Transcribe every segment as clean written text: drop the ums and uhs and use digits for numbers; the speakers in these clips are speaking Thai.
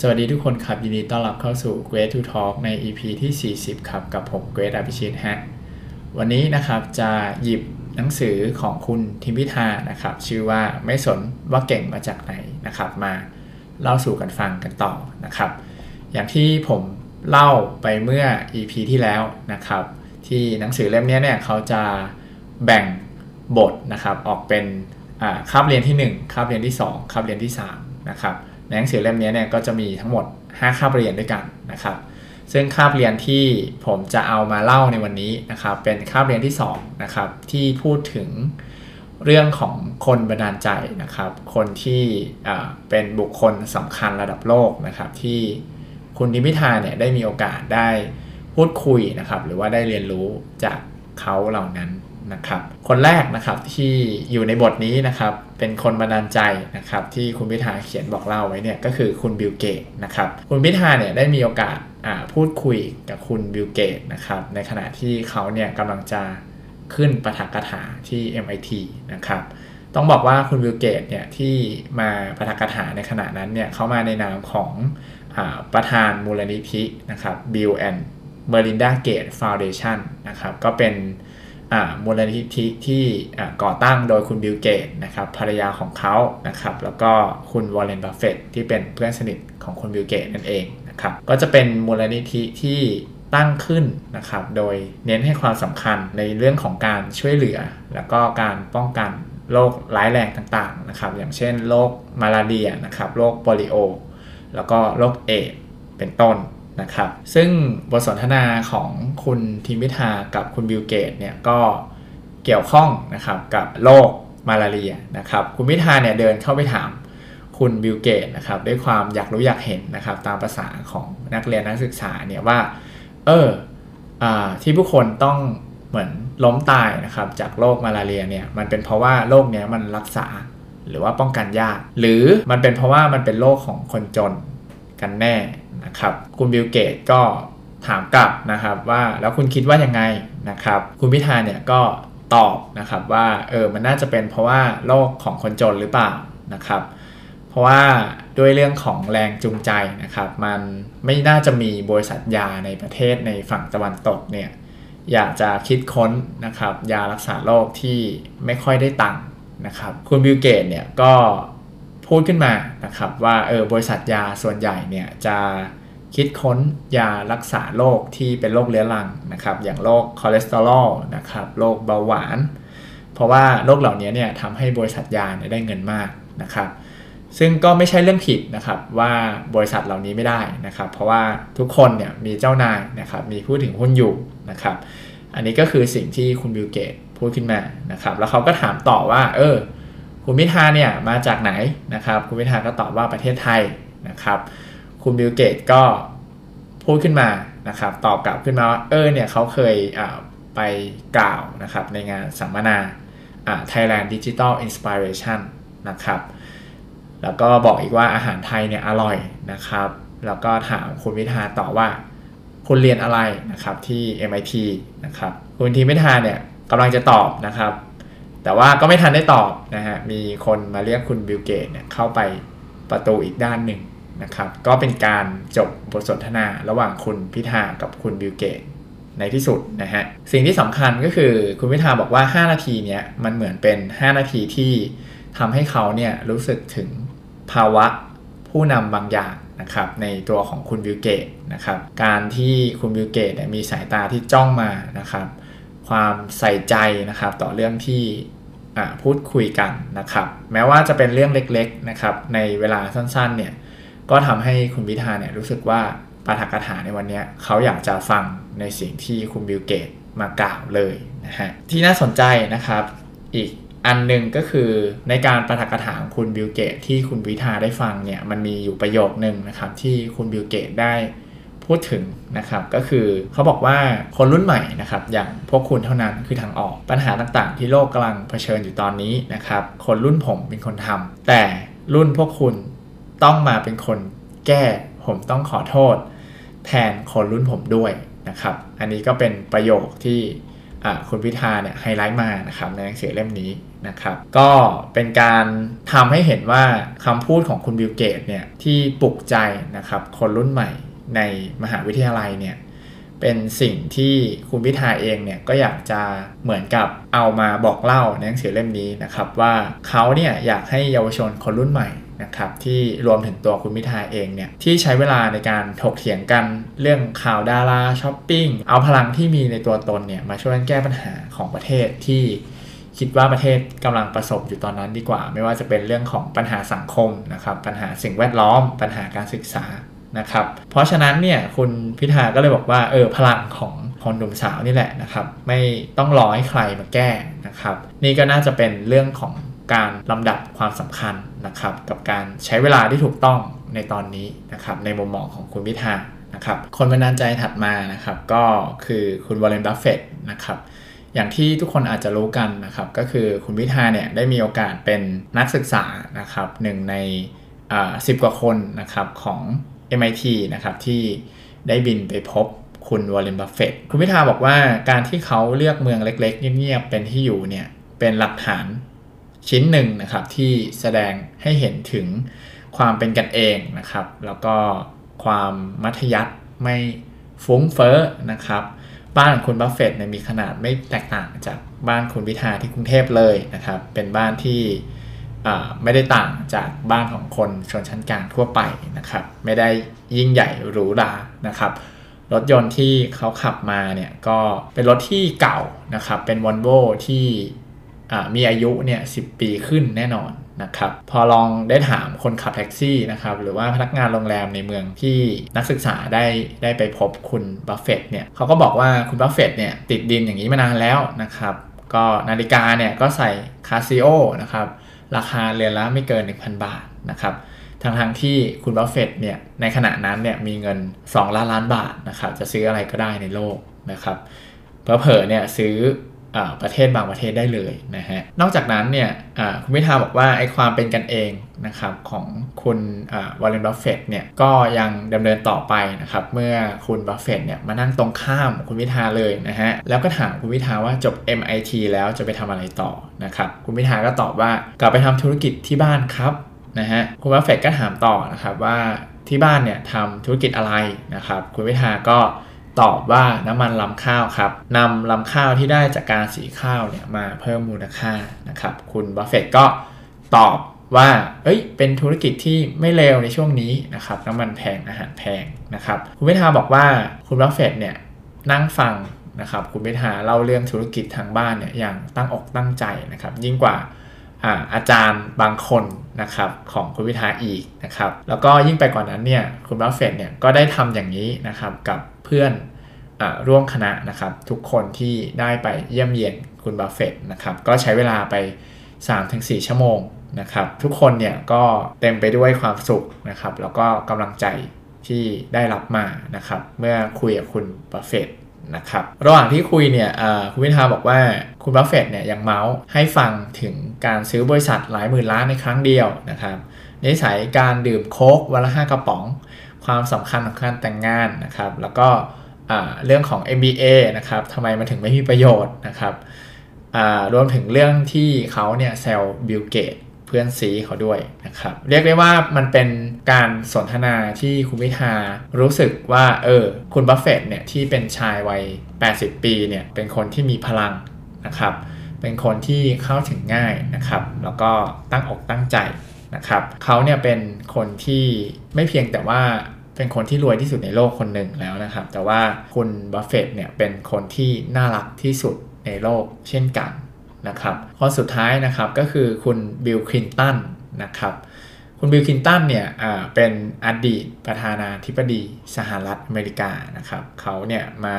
สวัสดีทุกคนครับยินดีต้อนรับเข้าสู่ Great to Talk ใน EP ที่40ครับกับผมเกรทอภิชิตฮะวันนี้นะครับจะหยิบหนังสือของคุณทิมพิธานะครับชื่อว่าไม่สนว่าเก่งมาจากไหนนะครับมาเล่าสู่กันฟังกันต่อนะครับอย่างที่ผมเล่าไปเมื่อ EP ที่แล้วนะครับที่หนังสือเล่มนี้เนี่ยเขาจะแบ่งบทนะครับออกเป็นคาบเรียนที่1คาบเรียนที่2คาบเรียนที่3นะครับในหนังสือเล่มนี้เนี่ยก็จะมีทั้งหมด5คาบเรียนด้วยกันนะครับซึ่งคาบเรียนที่ผมจะเอามาเล่าในวันนี้นะครับเป็นคาบเรียนที่2นะครับที่พูดถึงเรื่องของคนบันดาลใจนะครับคนที่เป็นบุคคลสำคัญระดับโลกนะครับที่คุณทิมพิธาเนี่ยได้มีโอกาสได้พูดคุยนะครับหรือว่าได้เรียนรู้จากเขาเหล่านั้นนะครับคนแรกนะครับที่อยู่ในบทนี้นะครับเป็นคนบันดาลใจนะครับที่คุณพิธาเขียนบอกเล่าไว้เนี่ยก็คือคุณบิลเกตนะครับคุณพิธาเนี่ยได้มีโอกาสพูดคุยกับคุณบิลเกตนะครับในขณะที่เขาเนี่ยกำลังจะขึ้นปาฐกถาที่ MIT นะครับต้องบอกว่าคุณบิลเกตเนี่ยที่มาปาฐกถาในขณะนั้นเนี่ยเขามาในนามของประธานมูลนิธินะครับ Bill and Melinda Gates Foundation นะครับก็เป็นมูลนิธิที่ก่อตั้งโดยคุณบิลเกตนะครับภรรยาของเขานะครับแล้วก็คุณวอร์เรนบัฟเฟตที่เป็นเพื่อนสนิทของคุณบิลเกตนั่นเองนะครับก็จะเป็นมูลนิธิที่ตั้งขึ้นนะครับโดยเน้นให้ความสำคัญในเรื่องของการช่วยเหลือแล้วก็การป้องกันโรคร้ายแรงต่างๆนะครับอย่างเช่นโรคมาลาเรียนะครับโรคโปลิโอแล้วก็โรคเอดส์เป็นต้นนะครับซึ่งบทสนทนาของคุณทิมพิธากับคุณบิลเกตเนี่ยก็เกี่ยวข้องนะครับกับโรคมาลาเรียนะครับคุณพิธาเนี่ยเดินเข้าไปถามคุณบิลเกตนะครับด้วยความอยากรู้อยากเห็นนะครับตามภาษาของนักเรียนนักศึกษาเนี่ยว่าที่ผู้คนต้องเหมือนล้มตายนะครับจากโรคมาลาเรียเนี่ยมันเป็นเพราะว่าโรคเนี้ยมันรักษาหรือว่าป้องกันยากหรือมันเป็นเพราะว่ามันเป็นโรคของคนจนกันแน่นะครับคุณบิลเกตก็ถามกลับนะครับว่าแล้วคุณคิดว่ายังไงนะครับคุณพิธาเนี่ยก็ตอบนะครับว่ามันน่าจะเป็นเพราะว่าโรคของคนจนหรือเปล่านะครับเพราะว่าด้วยเรื่องของแรงจูงใจนะครับมันไม่น่าจะมีบริษัทยาในประเทศในฝั่งตะวันตกเนี่ยอยากจะคิดค้นนะครับยารักษาโรคที่ไม่ค่อยได้ตังค์นะครับคุณบิลเกตเนี่ยก็พูดขึ้นมานะครับว่าบริษัทยาส่วนใหญ่เนี่ยจะคิดค้นยารักษาโรคที่เป็นโรคเรื้อรังนะครับอย่างโรคคอเลสเตอรอลนะครับโรคเบาหวานเพราะว่าโรคเหล่านี้เนี่ยทำให้บริษัทยาเนี่ยได้เงินมากนะครับซึ่งก็ไม่ใช่เรื่องผิดนะครับว่าบริษัทเหล่านี้ไม่ได้นะครับเพราะว่าทุกคนเนี่ยมีเจ้านายนะครับมีผู้ถือหุ้นอยู่นะครับอันนี้ก็คือสิ่งที่คุณบิลเกตพูดขึ้นมานะครับแล้วเขาก็ถามต่อว่าคุณพิธาเนี่ยมาจากไหนนะครับคุณพิธาก็ตอบว่าประเทศไทยนะครับคุณบิลเกตก็พูดขึ้นมานะครับตอบกลับขึ้นมาว่าเนี่ยเขาเคยไปกล่าวนะครับในงานสัมมนา Thailand Digital Inspiration นะครับแล้วก็บอกอีกว่าอาหารไทยเนี่ยอร่อยนะครับแล้วก็ถามคุณพิธาต่อว่าคุณเรียนอะไรนะครับที่ MIT นะครับคุณทิมพิธาเนี่ยกำลังจะตอบนะครับแต่ว่าก็ไม่ทันได้ตอบนะฮะมีคนมาเรียกคุณบิลเกตเนี่ยเข้าไปประตูอีกด้านหนึ่งนะครับก็เป็นการจบบทสนทนาระหว่างคุณพิธากับคุณบิลเกตในที่สุดนะฮะสิ่งที่สำคัญก็คือคุณพิธาบอกว่า5นาทีเนี้ยมันเหมือนเป็น5นาทีที่ทำให้เขาเนี่ยรู้สึกถึงภาวะผู้นำบางอย่างนะครับในตัวของคุณบิลเกตนะครับการที่คุณบิลเกตเนี่ยมีสายตาที่จ้องมานะครับความใส่ใจนะครับต่อเรื่องที่พูดคุยกันนะครับแม้ว่าจะเป็นเรื่องเล็กๆนะครับในเวลาสั้นๆเนี่ยก็ทำให้คุณพิธาเนี่ยรู้สึกว่าปาฐกถาในวันนี้เขาอยากจะฟังในสิ่งที่คุณบิลเกตมากล่าวเลยนะฮะที่น่าสนใจนะครับอีกอันหนึ่งก็คือในการปาฐกถาของคุณบิลเกตที่คุณพิธาได้ฟังเนี่ยมันมีอยู่ประโยคนึงนะครับที่คุณบิลเกตได้พูดถึงนะครับก็คือเขาบอกว่าคนรุ่นใหม่นะครับอย่างพวกคุณเท่านั้นคือทางออกปัญหาต่างๆที่โลกกำลังเผชิญอยู่ตอนนี้นะครับคนรุ่นผมเป็นคนทำแต่รุ่นพวกคุณต้องมาเป็นคนแก้ผมต้องขอโทษแทนคนรุ่นผมด้วยนะครับอันนี้ก็เป็นประโยคที่คุณพิธาเนี่ยไฮไลท์มานะครับในหนังสือเล่มนี้ นะครับก็เป็นการทำให้เห็นว่าคำพูดของคุณบิลเกตเนี่ยที่ปลุกใจนะครับคนรุ่นใหม่ในมหาวิทยาลัยเนี่ยเป็นสิ่งที่คุณพิธาเองเนี่ยก็อยากจะเหมือนกับเอามาบอกเล่าในหนังสือเล่มนี้นะครับว่าเขาเนี่ยอยากให้เยาวชนคนรุ่นใหม่นะครับที่รวมถึงตัวคุณพิธาเองเนี่ยที่ใช้เวลาในการถกเถียงกันเรื่องข่าวดาราช้อปปิ้งเอาพลังที่มีในตัวตนเนี่ยมาช่วยแก้ปัญหาของประเทศที่คิดว่าประเทศกำลังประสบอยู่ตอนนั้นดีกว่าไม่ว่าจะเป็นเรื่องของปัญหาสังคมนะครับปัญหาสิ่งแวดล้อมปัญหาการศึกษานะครับเพราะฉะนั้นเนี่ยคุณพิธาก็เลยบอกว่าพลังของคนหนุ่มสาวนี่แหละนะครับไม่ต้องรอให้ใครมาแก้นะครับนี่ก็น่าจะเป็นเรื่องของการลำดับความสำคัญนะครับกับการใช้เวลาที่ถูกต้องในตอนนี้นะครับในมุมมองของคุณพิธานะครับคนบันดาลใจถัดมานะครับก็คือคุณวอร์เรน บัฟเฟตต์นะครับอย่างที่ทุกคนอาจจะรู้กันนะครับก็คือคุณพิธาเนี่ยได้มีโอกาสเป็นนักศึกษานะครับหนึ่งใน10กว่าคนนะครับของ MIT นะครับที่ได้บินไปพบคุณวอร์เรน บัฟเฟตต์คุณพิธาบอกว่าการที่เขาเลือกเมืองเล็กๆเงียบๆเป็นที่อยู่เนี่ยเป็นหลักฐานชิ้นหนึ่งนะครับที่แสดงให้เห็นถึงความเป็นกันเองนะครับแล้วก็ความมัธยัสถ์ไม่ฟุ้งเฟ้อนะครับบ้านของคุณบัฟเฟตต์เนี่ยมีขนาดไม่แตกต่างจากบ้านคุณพิธาที่กรุงเทพเลยนะครับเป็นบ้านที่ไม่ได้ต่างจากบ้านของคนชนชั้นกลางทั่วไปนะครับไม่ได้ยิ่งใหญ่หรูหรานะครับรถยนต์ที่เขาขับมาเนี่ยก็เป็นรถที่เก่านะครับเป็น Volvo ที่มีอายุเนี่ย10 ปีขึ้นแน่นอนนะครับพอลองได้ถามคนขับแท็กซี่นะครับหรือว่าพนักงานโรงแรมในเมืองที่นักศึกษาได้ไปพบคุณบัฟเฟตต์เนี่ยเขาก็บอกว่าคุณบัฟเฟตต์เนี่ยติดดินอย่างนี้มานานแล้วนะครับก็นาฬิกาเนี่ยก็ใส่ Casio นะครับราคาเรือนละไม่เกิน 1,000 บาทนะครับทั้งที่คุณบัฟเฟตต์เนี่ยในขณะนั้นเนี่ยมีเงิน2ล้านบาทนะครับจะซื้ออะไรก็ได้ในโลกนะครับเผลอๆเนี่ยซื้อประเทศบางประเทศได้เลยนะฮะนอกจากนั้นเนี่ยคุณพิธาบอกว่าไอ้ความเป็นกันเองนะครับของคุณวอร์เรน บัฟเฟตต์เนี่ยก็ยังดำเนินต่อไปนะครับเมื่อคุณบัฟเฟตต์เนี่ยมานั่งตรงข้ามคุณพิธาเลยนะฮะแล้วก็ถามคุณพิธาว่าจบ MIT แล้วจะไปทำอะไรต่อนะครับคุณพิธาก็ตอบว่ากลับไปทำธุรกิจที่บ้านครับนะฮะคุณบัฟเฟตต์ก็ถามต่อนะครับว่าที่บ้านเนี่ยทำธุรกิจอะไรนะครับคุณพิธาก็ตอบว่าน้ำมันลำข้าวครับนำลำข้าวที่ได้จากการสีข้าวเนี่ยมาเพิ่มมูลค่านะครับคุณบัฟเฟตต์ก็ตอบว่าเป็นธุรกิจที่ไม่เลวในช่วงนี้นะครับน้ำมันแพงอาหารแพงนะครับคุณพิธาบอกว่าคุณบัฟเฟตต์เนี่ยนั่งฟังนะครับคุณพิธาเล่าเรื่องธุรกิจทางบ้านเนี่ยอย่างตั้งอกตั้งใจนะครับยิ่งกว่าอาจารย์บางคนนะครับของคุณพิธาอีกนะครับแล้วก็ยิ่งไปกว่านั้นเนี่ยคุณบัฟเฟตต์เนี่ยก็ได้ทำอย่างนี้นะครับกับเพื่อนร่วมคณะนะครับทุกคนที่ได้ไปเยี่ยมเยียนคุณบัฟเฟตต์นะครับก็ใช้เวลาไป 3-4 ชั่วโมงนะครับทุกคนเนี่ยก็เต็มไปด้วยความสุขนะครับแล้วก็กำลังใจที่ได้รับมานะครับเมื่อคุยกับคุณบัฟเฟตต์นะครับระหว่างที่คุยเนี่ยคุณพิธาบอกว่าคุณบัฟเฟตต์เนี่ยยังเมาส์ให้ฟังถึงการซื้อบริษัทหลายหมื่นล้านในครั้งเดียวนะครับนิสัยการดื่มโค้กวันละ5 กระป๋องความสำคัญของการแต่งงานนะครับแล้วก็เรื่องของ MBA นะครับทำไมมันถึงไม่มีประโยชน์นะครับรวมถึงเรื่องที่เขาเนี่ยแซวบิลเกตเพื่อนซีเขาด้วยนะครับเรียกได้ว่ามันเป็นการสนทนาที่คุณพิธารู้สึกว่าคุณบัฟเฟตต์เนี่ยที่เป็นชายวัย80 ปีเนี่ยเป็นคนที่มีพลังนะครับเป็นคนที่เข้าถึงง่ายนะครับแล้วก็ตั้งอกตั้งใจนะครับเขาเนี่ยเป็นคนที่ไม่เพียงแต่ว่าเป็นคนที่รวยที่สุดในโลกคนหนึ่งแล้วนะครับแต่ว่าคุณบัฟเฟตต์เนี่ยเป็นคนที่น่ารักที่สุดในโลกเช่นกันนะครับคนสุดท้ายนะครับก็คือคุณบิล คลินตันนะครับคุณบิล คลินตันเนี่ยเป็นอดีตประธานาธิบดีสหรัฐอเมริกานะครับเขาเนี่ยมา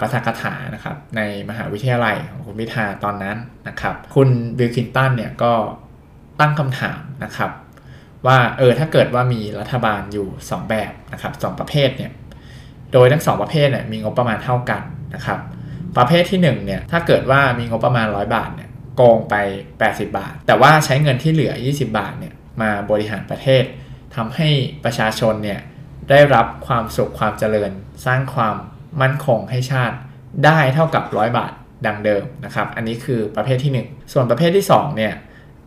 ประธานคาถานะครับในมหาวิทยาลัยของคุณพิธาตอนนั้นนะครับคุณบิล คลินตันเนี่ยก็ตั้งคำถามนะครับว่าถ้าเกิดว่ามีรัฐบาลอยู่2แบบนะครับ2ประเภทเนี่ยโดยทั้ง2ประเภทเนี่ยมีงบประมาณเท่ากันนะครับประเภทที่1เนี่ยถ้าเกิดว่ามีงบประมาณ100บาทเนี่ยโกงไป80บาทแต่ว่าใช้เงินที่เหลือ20บาทเนี่ยมาบริหารประเทศทำให้ประชาชนเนี่ยได้รับความสุขความเจริญสร้างความมั่นคงให้ชาติได้เท่ากับ100บาท ดังเดิมนะครับอันนี้คือประเภทที่1ส่วนประเภทที่2เนี่ย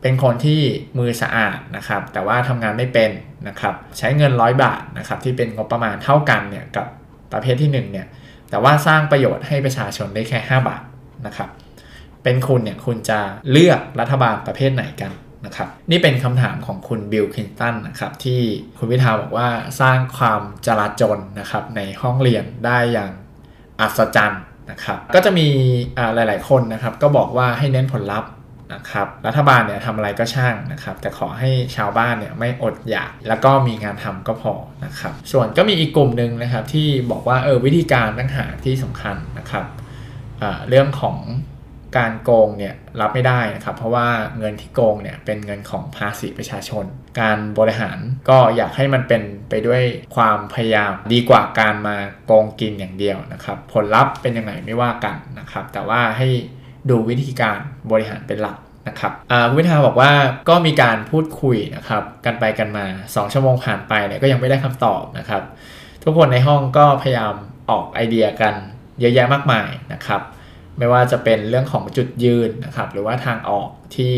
เป็นคนที่มือสะอาดนะครับแต่ว่าทำงานไม่เป็นนะครับใช้เงิน100บาทนะครับที่เป็นงบประมาณเท่ากันเนี่ยกับประเภทที่1เนี่ยแต่ว่าสร้างประโยชน์ให้ประชาชนได้แค่5บาทนะครับเป็นคุณเนี่ยคุณจะเลือกรัฐบาลประเภทไหนกันนะครับนี่เป็นคำถามของคุณบิลคลินตันนะครับที่คุณวิทาบอกว่าสร้างความจลาจลนะครับในห้องเรียนได้อย่างอัศจรรย์นะครับก็จะมีหลายๆคนนะครับก็บอกว่าให้เน้นผลลัพธ์นะครับรัฐบาลเนี่ยทำอะไรก็ช่างนะครับแต่ขอให้ชาวบ้านเนี่ยไม่อดอยากแล้วก็มีงานทำก็พอนะครับส่วนก็มีอีกกลุ่มหนึ่งนะครับที่บอกว่าวิธีการตั้งหาที่สำคัญนะครับเรื่องของการโกงเนี่ยรับไม่ได้นะครับเพราะว่าเงินที่โกงเนี่ยเป็นเงินของภาษีประชาชนการบริหารก็อยากให้มันเป็นไปด้วยความพยายามดีกว่าการมาโกงกินอย่างเดียวนะครับผลลัพธ์เป็นยังไงไม่ว่ากันนะครับแต่ว่าให้ดูวิธีการบริหารเป็นหลักนะครับคุณวิทาบอกว่าก็มีการพูดคุยนะครับกันไปกันมา2ชั่วโมงผ่านไปเนี่ยก็ยังไม่ได้คำตอบนะครับทุกคนในห้องก็พยายามออกไอเดียกันเยอะแยะมากมายนะครับไม่ว่าจะเป็นเรื่องของจุดยืนนะครับหรือว่าทางออกที่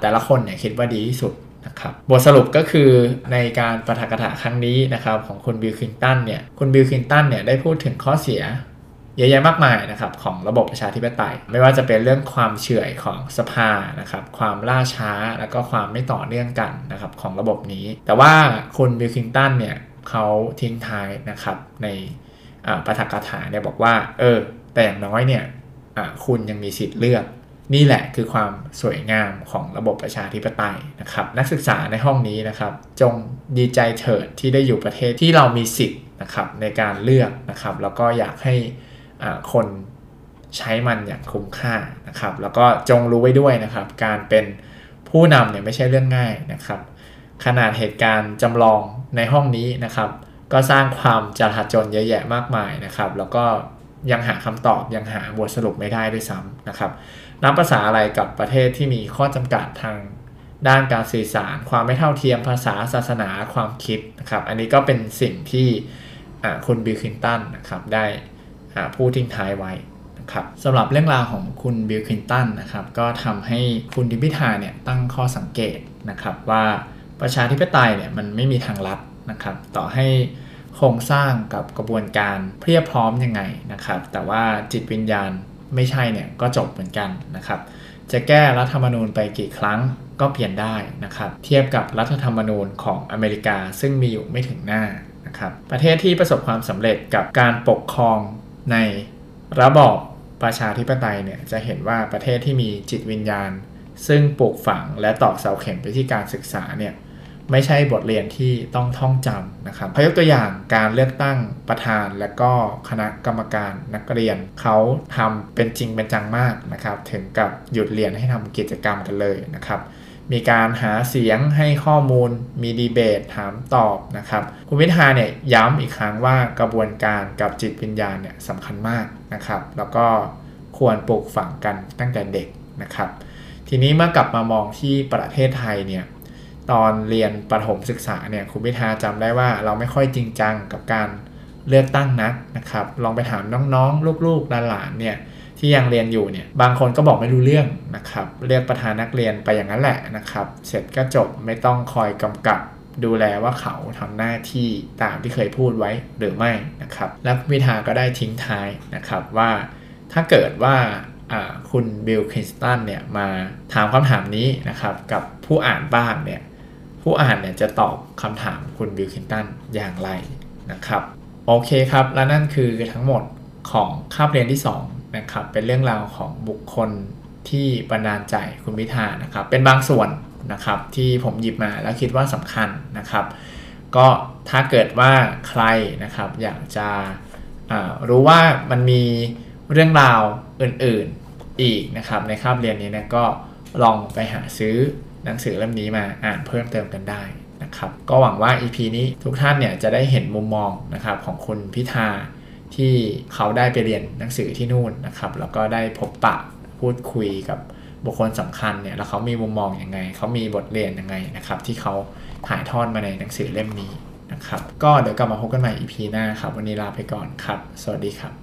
แต่ละคนเนี่ยคิดว่าดีที่สุดนะครับบทสรุปก็คือในการปาฐกถาครั้งนี้นะครับของคุณบิลคลินตันเนี่ยคุณบิลคลินตันเนี่ยได้พูดถึงข้อเสียเยอะแยะมากมายนะครับของระบบประชาธิปไตยไม่ว่าจะเป็นเรื่องความเฉื่อยของสภานะครับความล่าช้าแล้วก็ความไม่ต่อเนื่องกันนะครับของระบบนี้แต่ว่าคุณบิลคลินตันเนี่ยเขาทิ้งท้ายนะครับในปาฐกถาเนี่ยบอกว่าแต่อย่างน้อยเนี่ยคุณยังมีสิทธิ์เลือกนี่แหละคือความสวยงามของระบบประชาธิปไตยนะครับนักศึกษาในห้องนี้นะครับจงดีใจเถิดที่ได้อยู่ประเทศที่เรามีสิทธิ์นะครับในการเลือกนะครับแล้วก็อยากให้คนใช้มันอย่างคุ้มค่านะครับแล้วก็จงรู้ไว้ด้วยนะครับการเป็นผู้นำเนี่ยไม่ใช่เรื่องง่ายนะครับขนาดเหตุการณ์จำลองในห้องนี้นะครับก็สร้างความจลาจลเยอะแยะมากมายนะครับแล้วก็ยังหาคำตอบยังหาบทสรุปไม่ได้ด้วยซ้ำนะครับนับภาษาอะไรกับประเทศที่มีข้อจำกัดทางด้านการสื่อสารความไม่เท่าเทียมภาษาศาสนาความคิดนะครับอันนี้ก็เป็นสิ่งที่คุณบิลคลินตันนะครับได้พูดทิ้งท้ายไว้นะครับสำหรับเรื่องราวของคุณบิลคลินตันนะครับก็ทำให้คุณทิมพิธาเนี่ยตั้งข้อสังเกตนะครับว่าประชาธิปไตยเนี่ยมันไม่มีทางลัดนะครับต่อให้โครงสร้างกับกระบวนการเพียบพร้อมยังไงนะครับแต่ว่าจิตวิญญาณไม่ใช่เนี่ยก็จบเหมือนกันนะครับจะแก้รัฐธรรมนูญไปกี่ครั้งก็เปลี่ยนได้นะครับเทียบกับรัฐธรรมนูญของอเมริกาซึ่งมีอยู่ไม่ถึงหน้านะครับประเทศที่ประสบความสำเร็จกับการปกครองในระบอบประชาธิปไตยเนี่ยจะเห็นว่าประเทศที่มีจิตวิญญาณซึ่งปลูกฝังและตอกเสาเข็มไปที่การศึกษาเนี่ยไม่ใช่บทเรียนที่ต้องท่องจำนะครับเขายกตัวอย่างการเลือกตั้งประธานและก็คณะกรรมการนักเรียนเขาทำเป็นจริงเป็นจังมากนะครับถึงกับหยุดเรียนให้ทำกิจกรรมกันเลยนะครับมีการหาเสียงให้ข้อมูลมีดีเบตถามตอบนะครับคุณวิทาเนี่ยย้ำอีกครั้งว่ากระบวนการกับจิตวิญญาณเนี่ยสำคัญมากนะครับแล้วก็ควรปลูกฝังกันตั้งแต่เด็กนะครับทีนี้เมื่อกลับมามองที่ประเทศไทยเนี่ยตอนเรียนประถมศึกษาเนี่ยคุณพิธาจำได้ว่าเราไม่ค่อยจริงจังกับการเลือกตั้งนักนะครับลองไปถามน้องๆลูกๆหลานๆเนี่ยที่ยังเรียนอยู่เนี่ยบางคนก็บอกไม่รู้เรื่องนะครับเลือกประธานนักเรียนไปอย่างนั้นแหละนะครับเสร็จก็จบไม่ต้องคอยกำกับดูแลว่าเขาทำหน้าที่ตามที่เคยพูดไว้หรือไม่นะครับและคุณพิธาก็ได้ทิ้งท้ายนะครับว่าถ้าเกิดว่าคุณบิลคลินตันเนี่ยมาถามคำถามนี้นะครับกับผู้อ่านบ้างเนี่ยผู้อ่านเนี่ยจะตอบคำถามคุณบิลคลินตันอย่างไรนะครับโอเคครับและนั่นคือทั้งหมดของคาบเรียนที่2นะครับเป็นเรื่องราวของบุคคลที่บันดาลใจคุณพิธานะครับเป็นบางส่วนนะครับที่ผมหยิบมาแล้วคิดว่าสำคัญนะครับก็ถ้าเกิดว่าใครนะครับอยากจะรู้ว่ามันมีเรื่องราวอื่นๆอีกนะครับในคาบเรียนนี้เนี่ยก็ลองไปหาซื้อหนังสือเล่มนี้มาอ่านเพิ่มเติมกันได้นะครับก็หวังว่า EP นี้ทุกท่านเนี่ยจะได้เห็นมุมมองนะครับของคุณพิธาที่เขาได้ไปเรียนหนังสือที่นู่นนะครับแล้วก็ได้พบปะพูดคุยกับบุคคลสำคัญเนี่ยแล้วเขามีมุมมองยังไงเขามีบทเรียนยังไงนะครับที่เขาถ่ายทอดมาในหนังสือเล่มนี้นะครับก็เดี๋ยวกลับมาพบกันใหม่ EP หน้าครับวันนี้ลาไปก่อนครับสวัสดีครับ